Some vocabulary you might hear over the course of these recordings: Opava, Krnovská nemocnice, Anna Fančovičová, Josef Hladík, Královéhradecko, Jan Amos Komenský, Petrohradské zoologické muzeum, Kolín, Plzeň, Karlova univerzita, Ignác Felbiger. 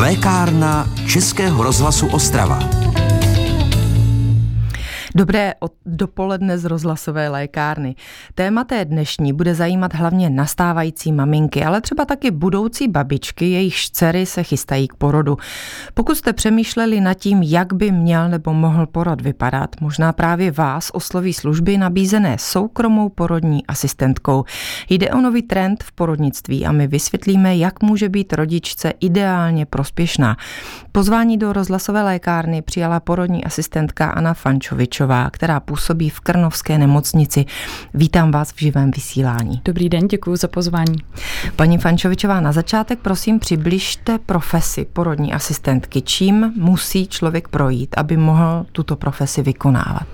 Lékárna Českého rozhlasu Ostrava. Dobré dopoledne z rozhlasové lékárny. Téma té dnešní bude zajímat hlavně nastávající maminky, ale třeba taky budoucí babičky, jejichž dcery se chystají k porodu. Pokud jste přemýšleli nad tím, jak by měl nebo mohl porod vypadat, možná právě vás osloví služby nabízené soukromou porodní asistentkou. Jde o nový trend v porodnictví a my vysvětlíme, jak může být rodičce ideálně prospěšná. Pozvání do rozhlasové lékárny přijala porodní asistentka Anna Fančovičová, která působí v Krnovské nemocnici. Vítám vás v živém vysílání. Dobrý den, děkuji za pozvání. Paní Fančovičová, na začátek prosím přibližte profesi porodní asistentky. Čím musí člověk projít, aby mohl tuto profesi vykonávat?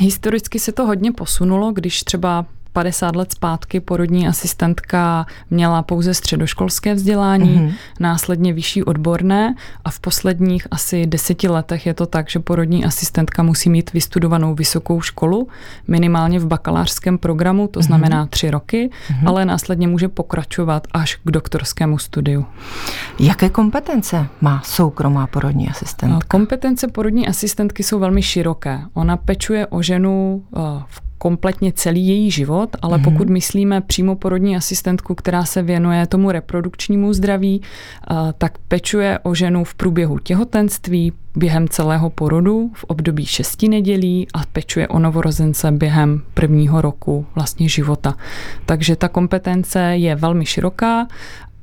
Historicky se to hodně posunulo, když třeba 50 let zpátky porodní asistentka měla pouze středoškolské vzdělání, následně vyšší odborné a v posledních asi 10 letech je to tak, že porodní asistentka musí mít vystudovanou vysokou školu, minimálně v bakalářském programu, to znamená 3 roky, ale následně může pokračovat až k doktorskému studiu. Jaké kompetence má soukromá porodní asistentka? Kompetence porodní asistentky jsou velmi široké. Ona pečuje o ženu v kompletně celý její život, ale pokud myslíme přímo porodní asistentku, která se věnuje tomu reprodukčnímu zdraví, tak pečuje o ženu v průběhu těhotenství, během celého porodu v období 6 nedělí a pečuje o novorozence během prvního roku vlastně života. Takže ta kompetence je velmi široká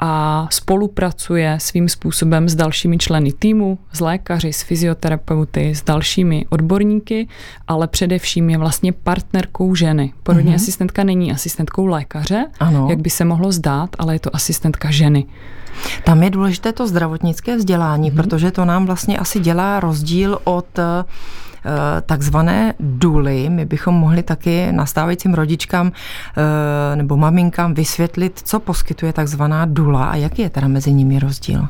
a spolupracuje svým způsobem s dalšími členy týmu, s lékaři, s fyzioterapeuty, s dalšími odborníky, ale především je vlastně partnerkou ženy. Porodní asistentka není asistentkou lékaře, ano, jak by se mohlo zdát, ale je to asistentka ženy. Tam je důležité to zdravotnické vzdělání, protože to nám vlastně asi dělá rozdíl od takzvané duly. My bychom mohli taky nastávajícím rodičkám nebo maminkám vysvětlit, co poskytuje takzvaná dula a jaký je teda mezi nimi rozdíl.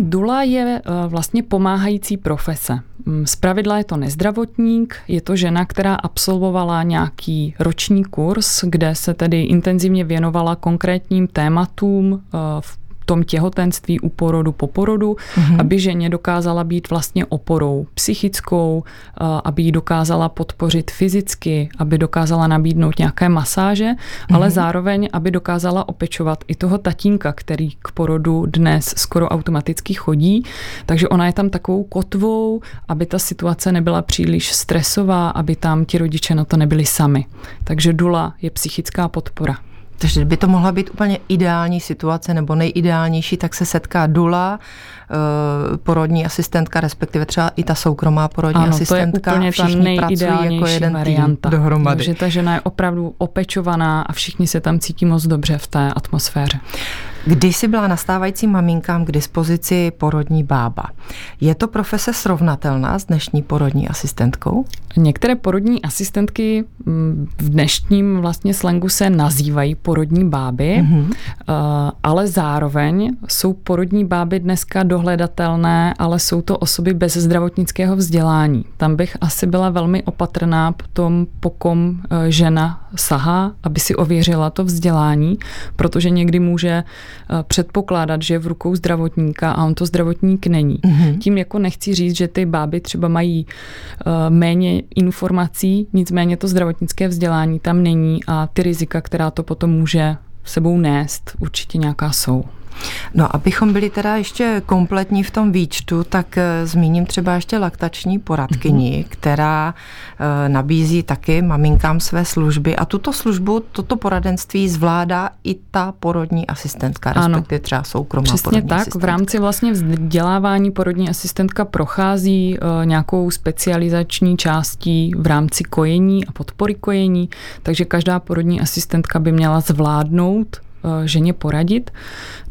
Dula je vlastně pomáhající profese. Zpravidla je to nezdravotník, je to žena, která absolvovala nějaký roční kurz, kde se tedy intenzivně věnovala konkrétním tématům v tom těhotenství, u porodu, po porodu, aby ženě dokázala být vlastně oporou psychickou, aby ji dokázala podpořit fyzicky, aby dokázala nabídnout nějaké masáže, ale zároveň, aby dokázala opečovat i toho tatínka, který k porodu dnes skoro automaticky chodí. Takže ona je tam takovou kotvou, aby ta situace nebyla příliš stresová, aby tam ti rodiče na to nebyli sami. Takže dula je psychická podpora. Takže by to mohla být úplně ideální situace nebo nejideálnější, tak se setká dula, porodní asistentka, respektive třeba i ta soukromá porodní asistentka. Ano, to je úplně ta nejideálnější varianta. Takže ta žena je opravdu opečovaná a všichni se tam cítí moc dobře v té atmosféře. Když si byla nastávajícím maminkám k dispozici porodní bába, je to profese srovnatelná s dnešní porodní asistentkou? Některé porodní asistentky v dnešním vlastně slangu se nazývají porodní báby, ale zároveň jsou porodní báby dneska dohledatelné, ale jsou to osoby bez zdravotnického vzdělání. Tam bych asi byla velmi opatrná potom, po kom žena sahá, aby si ověřila to vzdělání, protože někdy může předpokládat, že je v rukou zdravotníka a on to zdravotník není. Tím jako nechci říct, že ty báby třeba mají méně informací, nicméně to zdravotnické vzdělání tam není a ty rizika, která to potom může sebou nést, určitě nějaká jsou. No, abychom byli teda ještě kompletní v tom výčtu, tak zmíním třeba ještě laktační poradkyni, která nabízí taky maminkám své služby a tuto službu, toto poradenství zvládá i ta porodní asistentka, respektive třeba soukromá porodní asistentka. Přesně tak, v rámci vlastně vzdělávání porodní asistentka prochází nějakou specializační částí v rámci kojení a podpory kojení, takže každá porodní asistentka by měla zvládnout ženě poradit.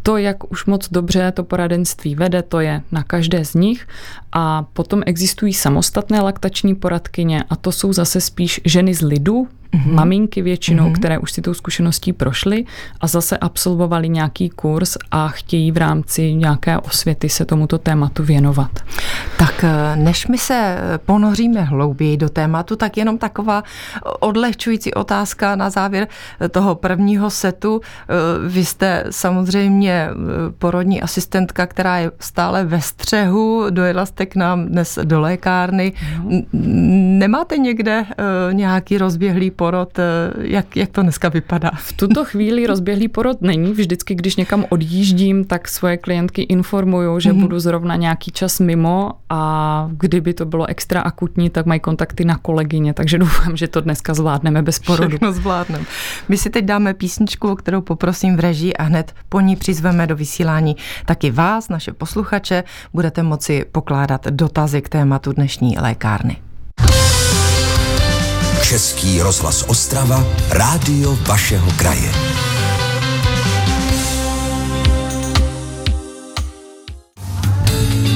To, jak už moc dobře to poradenství vede, to je na každé z nich. A potom existují samostatné laktační poradkyně a to jsou zase spíš ženy z lidu, maminky většinou, které už si tou zkušeností prošly a zase absolvovali nějaký kurz a chtějí v rámci nějaké osvěty se tomuto tématu věnovat. Tak než my se ponoříme hlouběji do tématu, tak jenom taková odlehčující otázka na závěr toho prvního setu. Vy jste samozřejmě porodní asistentka, která je stále ve střehu, dojela jste k nám dnes do lékárny. Nemáte někde nějaký rozběhlý porod? Jak to dneska vypadá? V tuto chvíli rozběhlý porod není. Vždycky, když někam odjíždím, tak svoje klientky informuju, že budu zrovna nějaký čas mimo a kdyby to bylo extra akutní, tak mají kontakty na kolegyně, takže doufám, že to dneska zvládneme bez porodu. Všechno zvládneme. My si teď dáme písničku, kterou poprosím v režii a hned po ní přizveme do vysílání taky vás, naše posluchače, budete moci pokládat dotazy k tématu dnešní lékárny. Český rozhlas Ostrava, rádio vašeho kraje.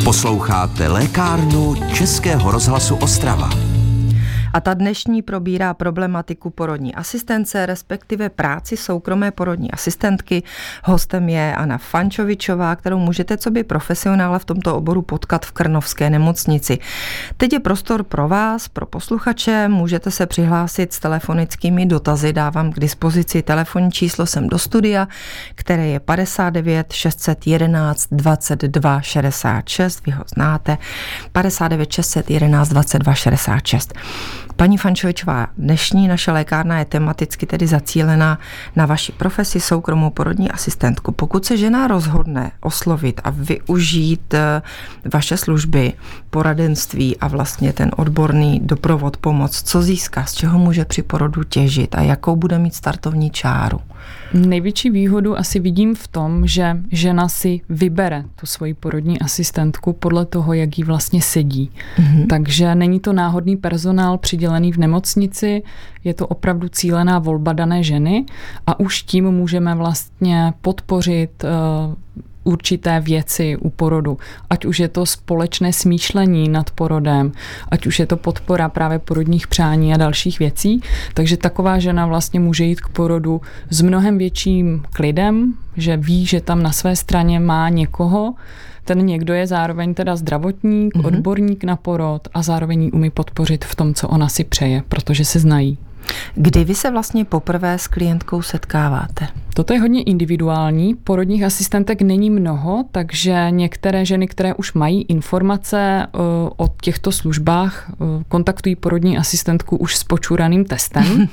Posloucháte lékárnu Českého rozhlasu Ostrava. A ta dnešní probírá problematiku porodní asistence, respektive práci soukromé porodní asistentky. Hostem je Anna Fančovičová, kterou můžete coby profesionála v tomto oboru potkat v Krnovské nemocnici. Teď je prostor pro vás, pro posluchače, můžete se přihlásit s telefonickými dotazy. Dávám k dispozici telefonní číslo sem do studia, které je 59 611 22 66, vy ho znáte, 59 611 22 66. Paní Fančovičová, dnešní naše lékárna je tematicky tedy zacílená na vaši profesi soukromou porodní asistentku. Pokud se žena rozhodne oslovit a využít vaše služby, poradenství a vlastně ten odborný doprovod, pomoc, co získá, z čeho může při porodu těžit a jakou bude mít startovní čáru? Největší výhodu asi vidím v tom, že žena si vybere tu svoji porodní asistentku podle toho, jak jí vlastně sedí. Mm-hmm. Takže není to náhodný personál přidělený v nemocnici, je to opravdu cílená volba dané ženy a už tím můžeme vlastně podpořit určité věci u porodu. Ať už je to společné smýšlení nad porodem, ať už je to podpora právě porodních přání a dalších věcí. Takže taková žena vlastně může jít k porodu s mnohem větším klidem, že ví, že tam na své straně má někoho. Ten někdo je zároveň teda zdravotník, odborník na porod a zároveň ji umí podpořit v tom, co ona si přeje, protože se znají. Kdy vy se vlastně poprvé s klientkou setkáváte? Toto je hodně individuální. Porodních asistentek není mnoho, takže některé ženy, které už mají informace o těchto službách, kontaktují porodní asistentku už s počůraným testem.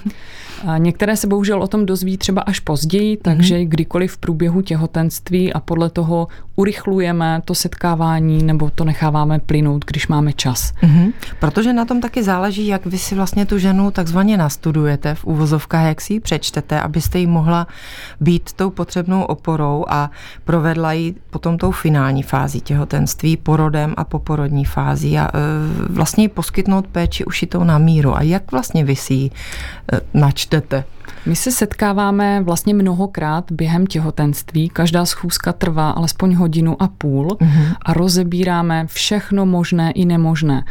Některé se bohužel o tom dozví třeba až později, takže kdykoliv v průběhu těhotenství a podle toho urychlujeme to setkávání nebo to necháváme plynout, když máme čas. Protože na tom taky záleží, jak vy si vlastně tu ženu takzvaně nastudujete v uvozovkách, jak si ji přečtete, abyste ji mohla být tou potřebnou oporou a provedla ji potom tou finální fází těhotenství, porodem a poporodní fází a vlastně ji poskytnout péči ušitou na míru. A jak vlastně vy si ji načtete? My se setkáváme vlastně mnohokrát během těhotenství. Každá schůzka trvá alespoň hodinu a půl a rozebíráme všechno možné i nemožné.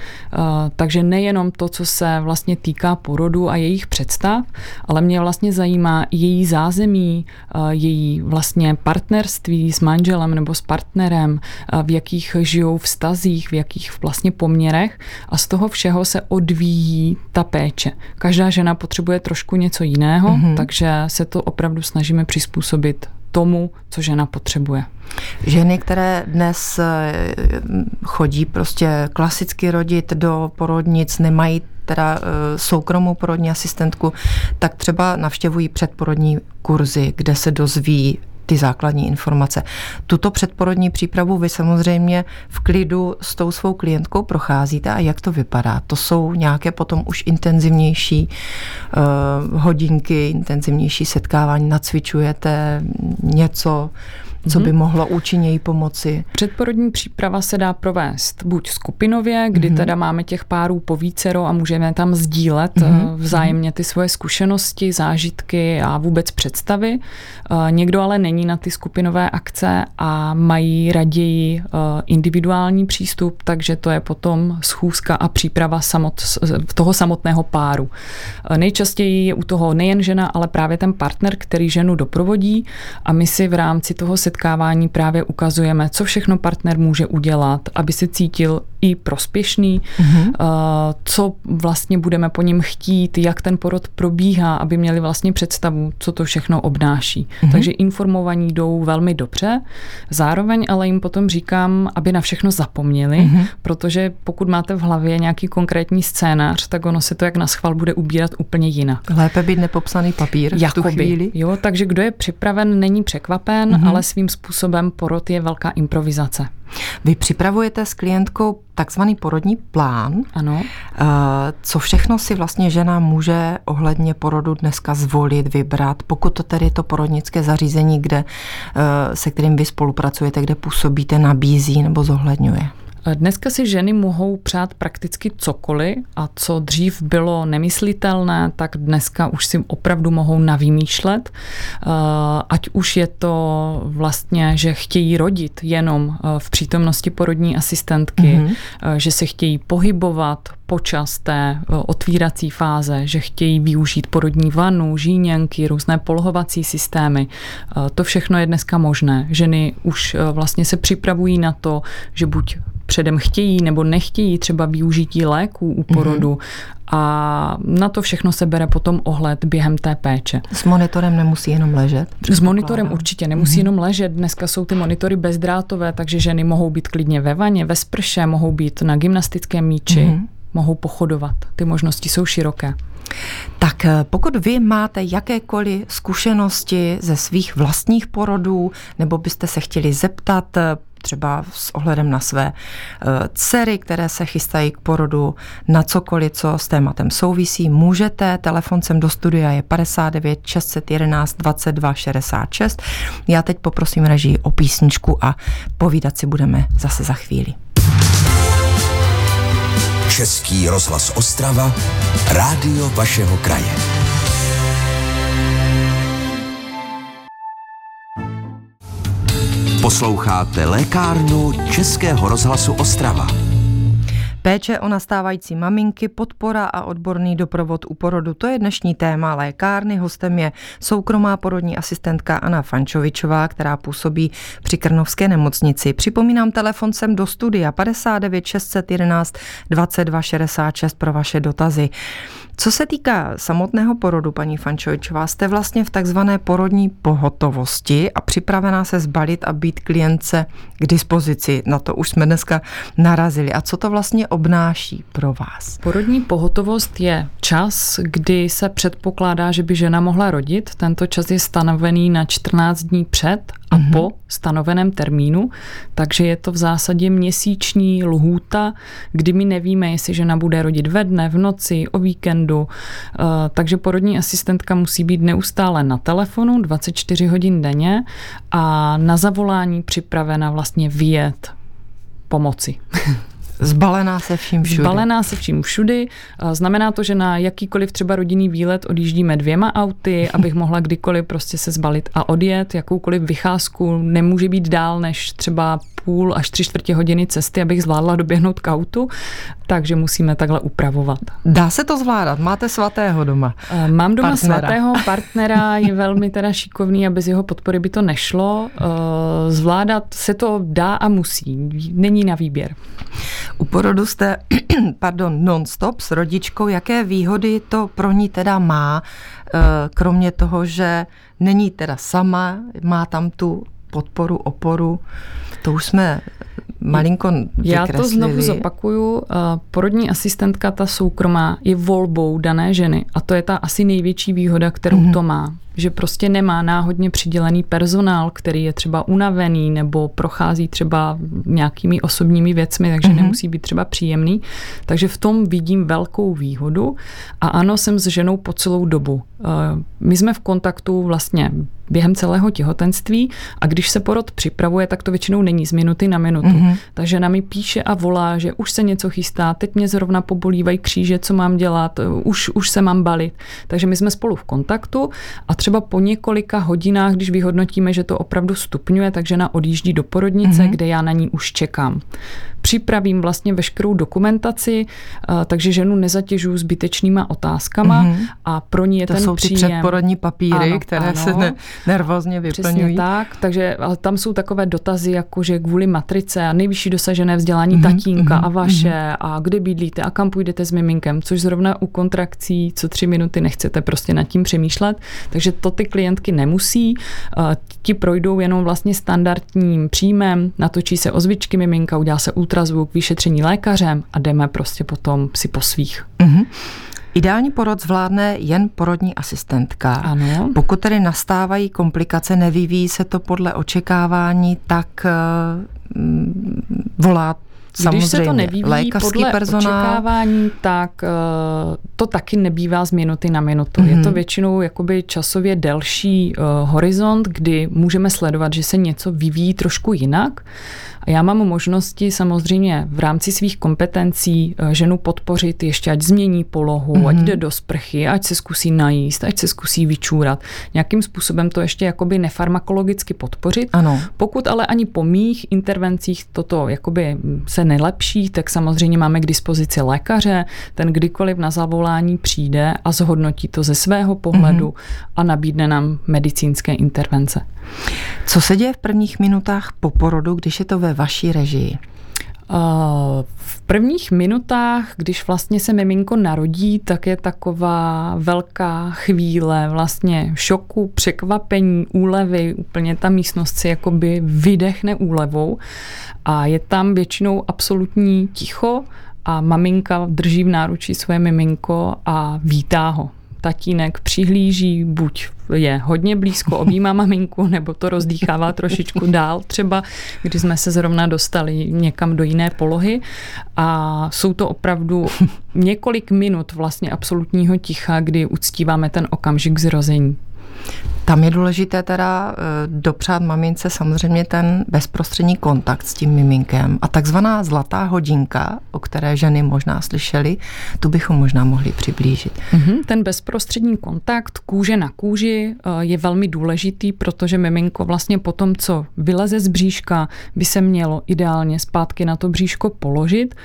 Takže nejenom to, co se vlastně týká porodu a jejich představ, ale mě vlastně zajímá její zázemí, její vlastně partnerství s manželem nebo s partnerem, v jakých žijou vztazích, v jakých vlastně poměrech a z toho všeho se odvíjí ta péče. Každá žena potřebuje trošku něco jiného, takže se to opravdu snažíme přizpůsobit tomu, co žena potřebuje. Ženy, které dnes chodí prostě klasicky rodit do porodnic, nemají teda soukromou porodní asistentku, tak třeba navštěvují předporodní kurzy, kde se dozví ty základní informace. Tuto předporodní přípravu vy samozřejmě v klidu s tou svou klientkou procházíte a jak to vypadá? To jsou nějaké potom už intenzivnější hodinky, intenzivnější setkávání, nacvičujete něco, co by mohlo účinněji pomoci? Předporodní příprava se dá provést buď skupinově, kdy teda máme těch párů po vícero a můžeme tam sdílet vzájemně ty svoje zkušenosti, zážitky a vůbec představy. Někdo ale není na ty skupinové akce a mají raději individuální přístup, takže to je potom schůzka a příprava toho samotného páru. Nejčastěji je u toho nejen žena, ale právě ten partner, který ženu doprovodí a my si v rámci toho setkávání právě ukazujeme, co všechno partner může udělat, aby se cítil i prospěšný, co vlastně budeme po něm chtít, jak ten porod probíhá, aby měli vlastně představu, co to všechno obnáší. Takže informovaní jdou velmi dobře, zároveň ale jim potom říkám, aby na všechno zapomněli, protože pokud máte v hlavě nějaký konkrétní scénář, tak ono se to jak naschval bude ubírat úplně jinak. Lépe být nepopsaný papír v tu chvíli. Jo, takže kdo je připraven, není překvapen, ale svým způsobem porod je velká improvizace. Vy připravujete s klientkou takzvaný porodní plán. Ano. Co všechno si vlastně žena může ohledně porodu dneska zvolit, vybrat, pokud to tedy to porodnické zařízení, kde, se kterým vy spolupracujete, kde působíte, nabízí nebo zohledňuje? Dneska si ženy mohou přát prakticky cokoliv a co dřív bylo nemyslitelné, tak dneska už si opravdu mohou navymýšlet. Ať už je to vlastně, že chtějí rodit jenom v přítomnosti porodní asistentky, že se chtějí pohybovat počas té otvírací fáze, že chtějí využít porodní vanu, žíněnky, různé polohovací systémy. To všechno je dneska možné. Ženy už vlastně se připravují na to, že buď předem chtějí nebo nechtějí třeba využití léků u porodu a na to všechno se bere potom ohled během té péče. S monitorem nemusí jenom ležet? S monitorem určitě nemusí jenom ležet. Dneska jsou ty monitory bezdrátové, takže ženy mohou být klidně ve vaně, ve sprše, mohou být na gymnastickém míči, mohou pochodovat. Ty možnosti jsou široké. Tak pokud vy máte jakékoliv zkušenosti ze svých vlastních porodů, nebo byste se chtěli zeptat třeba s ohledem na své dcery, které se chystají k porodu, na cokoliv, co s tématem souvisí, můžete. Telefon sem do studia je 59 611 22 66. Já teď poprosím režii o písničku a povídat si budeme zase za chvíli. Český rozhlas Ostrava, rádio vašeho kraje. Posloucháte lékárnu Českého rozhlasu Ostrava. Péče o nastávající maminky, podpora a odborný doprovod u porodu, to je dnešní téma lékárny. Hostem je soukromá porodní asistentka Anna Fančovičová, která působí při Krnovské nemocnici. Připomínám, telefon sem do studia 59 611 22 66 pro vaše dotazy. Co se týká samotného porodu, paní Fančovičová, jste vlastně v takzvané porodní pohotovosti a připravená se zbalit a být klientce k dispozici. Na to už jsme dneska narazili. A co to vlastně obnáší pro vás? Porodní pohotovost je čas, kdy se předpokládá, že by žena mohla rodit. Tento čas je stanovený na 14 dní před a po stanoveném termínu, takže je to v zásadě měsíční lhůta, kdy my nevíme, jestli žena bude rodit ve dne, v noci, o víkendu, takže porodní asistentka musí být neustále na telefonu 24 hodin denně a na zavolání připravena vlastně vyjet pomoci. Zbalená se vším všudy. Zbalená se vším všudy. Znamená to, že na jakýkoliv třeba rodinný výlet odjíždíme 2 auty, abych mohla kdykoliv prostě se zbalit a odjet. Jakoukoliv vycházku nemůže být dál než třeba půl až 3/4 hodiny cesty, abych zvládla doběhnout k autu, takže musíme takhle upravovat. Dá se to zvládat? Máte svatého doma? Mám doma svatého partnera, je velmi teda šikovný a bez jeho podpory by to nešlo. Zvládat se to dá a musí. Není na výběr. U porodu jste non-stop s rodičkou. Jaké výhody to pro ní teda má, kromě toho, že není teda sama, má tam tu podporu, oporu, to už jsme malinko vykreslili. Já to znovu zopakuju. Porodní asistentka, ta soukromá, je volbou dané ženy. A to je ta asi největší výhoda, kterou to má. Že prostě nemá náhodně přidělený personál, který je třeba unavený nebo prochází třeba nějakými osobními věcmi, takže nemusí být třeba příjemný. Takže v tom vidím velkou výhodu. A ano, jsem s ženou po celou dobu. My jsme v kontaktu vlastně během celého těhotenství a když se porod připravuje, tak to většinou není z minuty na minutu. Ta žena mi píše a volá, že už se něco chystá, teď mě zrovna pobolívají kříže, co mám dělat, už se mám balit. Takže my jsme spolu v kontaktu a třeba po několika hodinách, když vyhodnotíme, že to opravdu stupňuje, tak žena odjíždí do porodnice, kde já na ní už čekám. připravím vlastně veškerou dokumentaci, takže ženu nezatěžuju zbytečnýma otázkama a pro ní je to ten příjem. To jsou ty předporodní papíry, ano, které se nervózně vyplňují. Přesně tak, takže tam jsou takové dotazy, jako že kvůli matrice a nejvyšší dosažené vzdělání tatínka a vaše a kde bydlíte a kam půjdete s miminkem, což zrovna u kontrakcí co 3 minuty nechcete prostě nad tím přemýšlet, takže to ty klientky nemusí, ti projdou jenom vlastně standardním příjmem, natočí se ozvičky miminka, udělá se ultrazvuk, vyšetření lékařem a jdeme prostě potom si po svých. Mm-hmm. Ideální porod zvládne jen porodní asistentka. Ano. Pokud tedy nastávají komplikace, nevyvíjí se to podle očekávání, tak volá samozřejmě. Když se to nevyvíjí podle očekávání, tak to taky nebývá z minuty na minutu. Mm-hmm. Je to většinou jakoby časově delší horizont, kdy můžeme sledovat, že se něco vyvíjí trošku jinak. A já mám možnosti samozřejmě v rámci svých kompetencí ženu podpořit ještě, ať změní polohu, ať jde do sprchy, ať se zkusí najíst, ať se zkusí vyčůrat. Nějakým způsobem to ještě jakoby nefarmakologicky podpořit. Ano. Pokud ale ani po mých intervencích toto jakoby se nelepší, tak samozřejmě máme k dispozici lékaře, ten kdykoliv na zavolání přijde a zhodnotí to ze svého pohledu a nabídne nám medicínské intervence. Co se děje v prvních minutách po porodu, když je to ve vaší režii? V prvních minutách, když vlastně se miminko narodí, tak je taková velká chvíle vlastně šoku, překvapení, úlevy, úplně ta místnost si jakoby vydechne úlevou a je tam většinou absolutní ticho a maminka drží v náručí svoje miminko a vítá ho. Tatínek přihlíží, buď je hodně blízko, objímá maminku, nebo to rozdýchává trošičku dál třeba, když jsme se zrovna dostali někam do jiné polohy. A jsou to opravdu několik minut vlastně absolutního ticha, kdy uctíváme ten okamžik zrození. Tam je důležité teda dopřát mamince samozřejmě ten bezprostřední kontakt s tím miminkem a takzvaná zlatá hodinka, o které ženy možná slyšely, tu bychom možná mohli přiblížit. Ten bezprostřední kontakt kůže na kůži je velmi důležitý, protože miminko vlastně po tom, co vyleze z bříška, by se mělo ideálně zpátky na to bříško položit,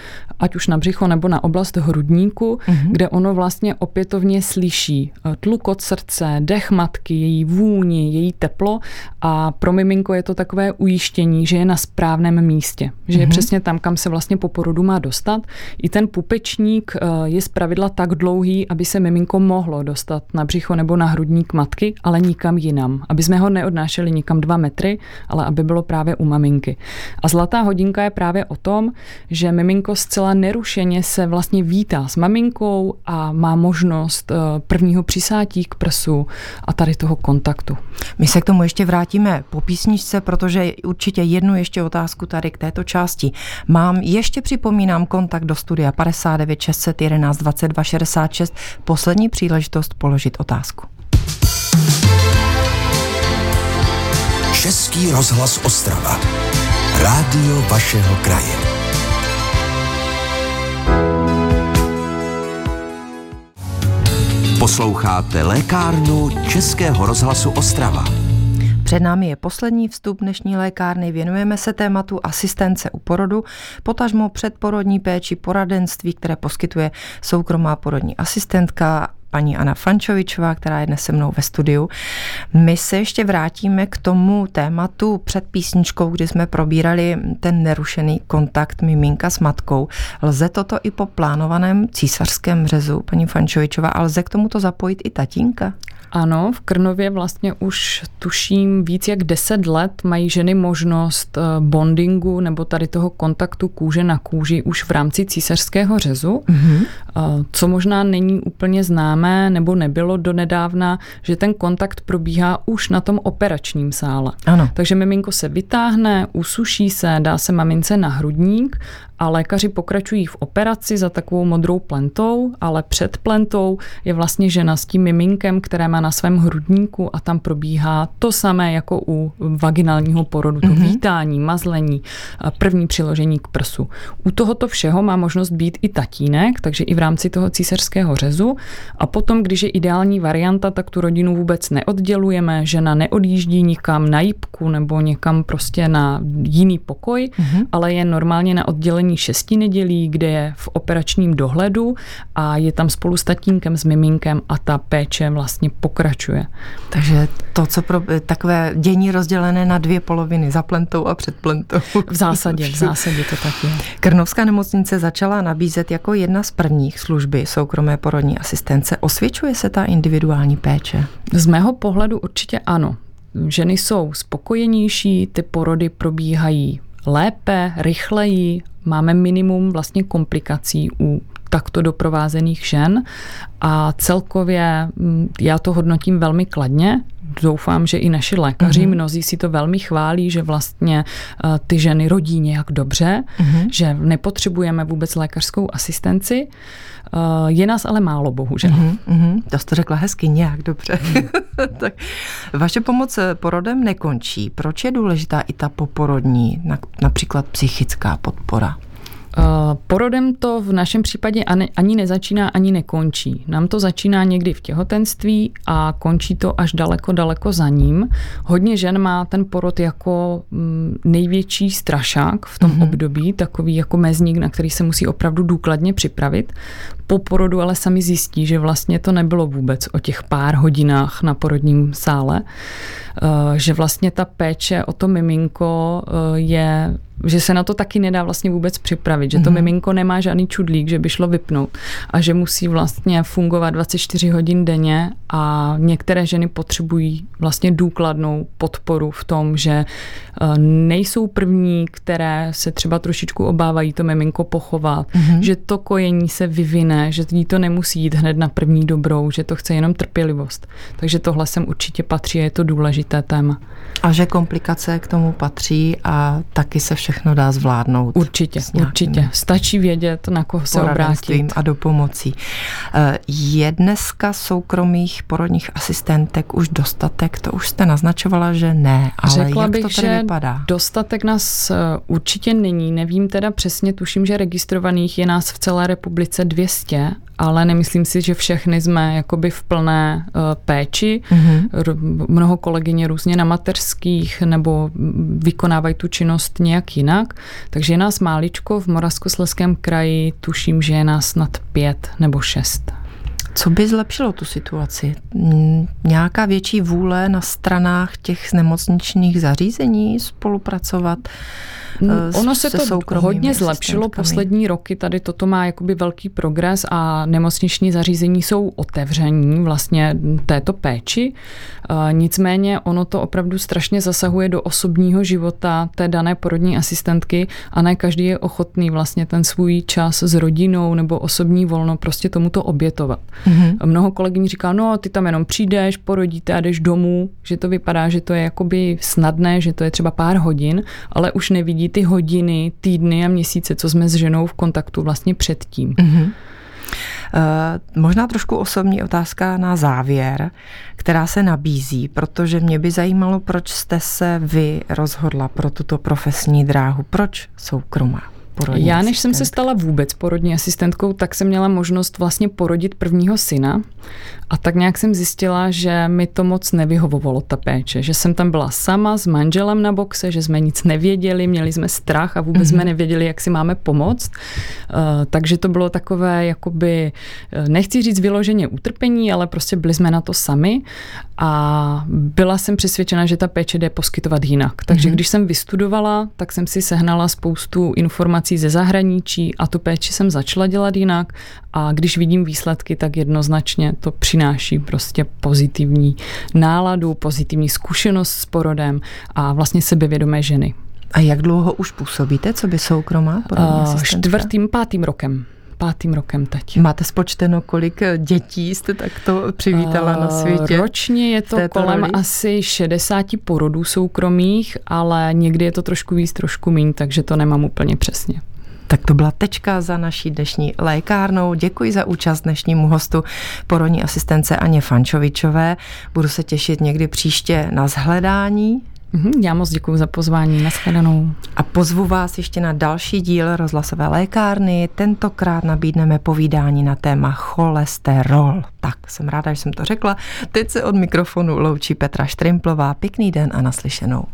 ať už na břicho nebo na oblast hrudníku, kde ono vlastně opětovně slyší tlukot srdce, dech matky, její vůni, její teplo a pro miminko je to takové ujištění, že je na správném místě, že je přesně tam, kam se vlastně po porodu má dostat. I ten pupečník je zpravidla tak dlouhý, aby se miminko mohlo dostat na břicho nebo na hrudník matky, ale nikam jinam. Aby jsme ho neodnášeli nikam 2 metry, ale aby bylo právě u maminky. A zlatá hodinka je právě o tom, že miminko zcela nerušeně se vlastně vítá s maminkou a má možnost prvního přisátí k prsu a tady toho kontaktu. My se k tomu ještě vrátíme po písničce, protože určitě jednu ještě otázku tady k této části mám. Ještě připomínám kontakt do studia 59 611 22 66. Poslední příležitost položit otázku. Český rozhlas Ostrava. Rádio vašeho kraje. Posloucháte lékárnu Českého rozhlasu Ostrava. Před námi je poslední vstup dnešní lékárny. Věnujeme se tématu asistence u porodu, potažmo předporodní péči, poradenství, které poskytuje soukromá porodní asistentka paní Anna Fančovičová, která je dnes se mnou ve studiu. My se ještě vrátíme k tomu tématu před písničkou, kdy jsme probírali ten nerušený kontakt miminka s matkou. Lze toto i po plánovaném císařském řezu, paní Fančovičová, a lze k tomuto zapojit i tatínka? Ano, v Krnově vlastně už tuším víc jak 10 let mají ženy možnost bondingu nebo tady toho kontaktu kůže na kůži už v rámci císařského řezu. Co možná není úplně známé nebo nebylo donedávna, že ten kontakt probíhá už na tom operačním sále. Ano. Takže miminko se vytáhne, usuší se, dá se mamince na hrudník a lékaři pokračují v operaci za takovou modrou plentou, ale před plentou je vlastně žena s tím miminkem, které má na svém hrudníku a tam probíhá to samé jako u vaginálního porodu, to vítání, mazlení, první přiložení k prsu. U tohoto všeho má možnost být i tatínek, takže i v rámci toho císařského řezu a potom, když je ideální varianta, tak tu rodinu vůbec neoddělujeme, žena neodjíždí nikam na jipku nebo někam prostě na jiný pokoj, ale je normálně na oddělení poslední 6 nedělí, kde je v operačním dohledu a je tam spolu s tatínkem, s miminkem a ta péče vlastně pokračuje. Takže to, co pro takové dění rozdělené na 2 poloviny, za plentou a před plentou. V zásadě to tak je. Krnovská nemocnice začala nabízet jako jedna z prvních služby soukromé porodní asistence. Osvědčuje se ta individuální péče? Z mého pohledu určitě ano. Ženy jsou spokojenější, ty porody probíhají lépe, rychleji, máme minimum vlastně komplikací u takto doprovázených žen a celkově já to hodnotím velmi kladně. Doufám, že i naši lékaři, mnozí si to velmi chválí, že vlastně ty ženy rodí nějak dobře, že nepotřebujeme vůbec lékařskou asistenci. Je nás ale málo, bohužel. To jste řekla hezky, nějak dobře. Tak. Vaše pomoc porodem nekončí. Proč je důležitá i ta poporodní, například psychická podpora? Porodem to v našem případě ani nezačíná, ani nekončí. Nám to začíná někdy v těhotenství a končí to až daleko, daleko za ním. Hodně žen má ten porod jako největší strašák v tom období, takový jako mezník, na který se musí opravdu důkladně připravit. Po porodu ale sami zjistí, že vlastně to nebylo vůbec o těch pár hodinách na porodním sále, že vlastně ta péče o to miminko je, že se na to taky nedá vlastně vůbec připravit, že to miminko nemá žádný čudlík, že by šlo vypnout a že musí vlastně fungovat 24 hodin denně a některé ženy potřebují vlastně důkladnou podporu v tom, že nejsou první, které se třeba trošičku obávají to miminko pochovat, že to kojení se vyvine, že jí to nemusí jít hned na první dobrou, že to chce jenom trpělivost. Takže tohle sem určitě patří a je to důležité téma. A že komplikace k tomu patří a taky se všechno dá zvládnout. Určitě. Stačí vědět, na koho se obrátit. A do pomocí. Je dneska soukromých porodních asistentek už dostatek? To už jste naznačovala, že ne. Ale řekla bych, že vypadá? Dostatek nás určitě není. Nevím teda přesně, tuším, že registrovaných je nás v celé republice 200, ale nemyslím si, že všechny jsme jakoby v plné péči. Mnoho kolegyně různě na mateřských nebo vykonávají tu činnost nějak jinak. Takže je nás máličko, v Moravskoslezském kraji tuším, že je nás snad 5 nebo 6. Co by zlepšilo tu situaci? Nějaká větší vůle na stranách těch nemocničních zařízení spolupracovat? Ono se to hodně zlepšilo poslední roky, tady toto má jakoby velký progres a nemocniční zařízení jsou otevření vlastně této péči, nicméně ono to opravdu strašně zasahuje do osobního života té dané porodní asistentky a ne každý je ochotný vlastně ten svůj čas s rodinou nebo osobní volno prostě tomuto obětovat. Mnoho kolegyň říká, no ty tam jenom přijdeš, porodíte a jdeš domů, že to vypadá, že to je jakoby snadné, že to je třeba pár hodin, ale už nevidí ty hodiny, týdny a měsíce, co jsme s ženou v kontaktu vlastně předtím. Možná trošku osobní otázka na závěr, která se nabízí, protože mě by zajímalo, proč jste se vy rozhodla pro tuto profesní dráhu, proč soukromá? Já, než jsem se stala vůbec porodní asistentkou, tak jsem měla možnost vlastně porodit prvního syna a tak nějak jsem zjistila, že mi to moc nevyhovovalo ta péče, že jsem tam byla sama s manželem na boxe, že jsme nic nevěděli, měli jsme strach a vůbec jsme nevěděli, jak si máme pomoct. Takže to bylo takové, jakoby, nechci říct vyloženě utrpení, ale prostě byli jsme na to sami a byla jsem přesvědčena, že ta péče jde poskytovat jinak. Takže když jsem vystudovala, tak jsem si sehnala spoustu informací ze zahraničí a tu péči jsem začala dělat jinak a když vidím výsledky, tak jednoznačně to přináší prostě pozitivní náladu, pozitivní zkušenost s porodem a vlastně sebevědomé ženy. A jak dlouho už působíte, co by soukromá porodní asistentka? 4. 5. rokem. 5. rokem teď. Máte spočteno, kolik dětí jste takto přivítala na světě? Ročně je to kolem asi 60 porodů soukromých, ale někdy je to trošku víc, trošku míň, takže to nemám úplně přesně. Tak to byla tečka za naší dnešní lékárnou. Děkuji za účast dnešnímu hostu porodní asistence Aně Fančovičové. Budu se těšit někdy příště na shledání. Já moc děkuji za pozvání, nashledanou. A pozvu vás ještě na další díl rozhlasové lékárny. Tentokrát nabídneme povídání na téma cholesterol. Tak, jsem ráda, že jsem to řekla. Teď se od mikrofonu loučí Petra Štrimplová. Pěkný den a naslyšenou.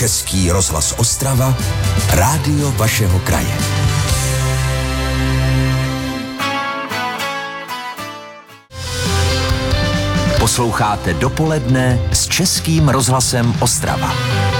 Český rozhlas Ostrava, rádio vašeho kraje. Posloucháte dopoledne s Českým rozhlasem Ostrava.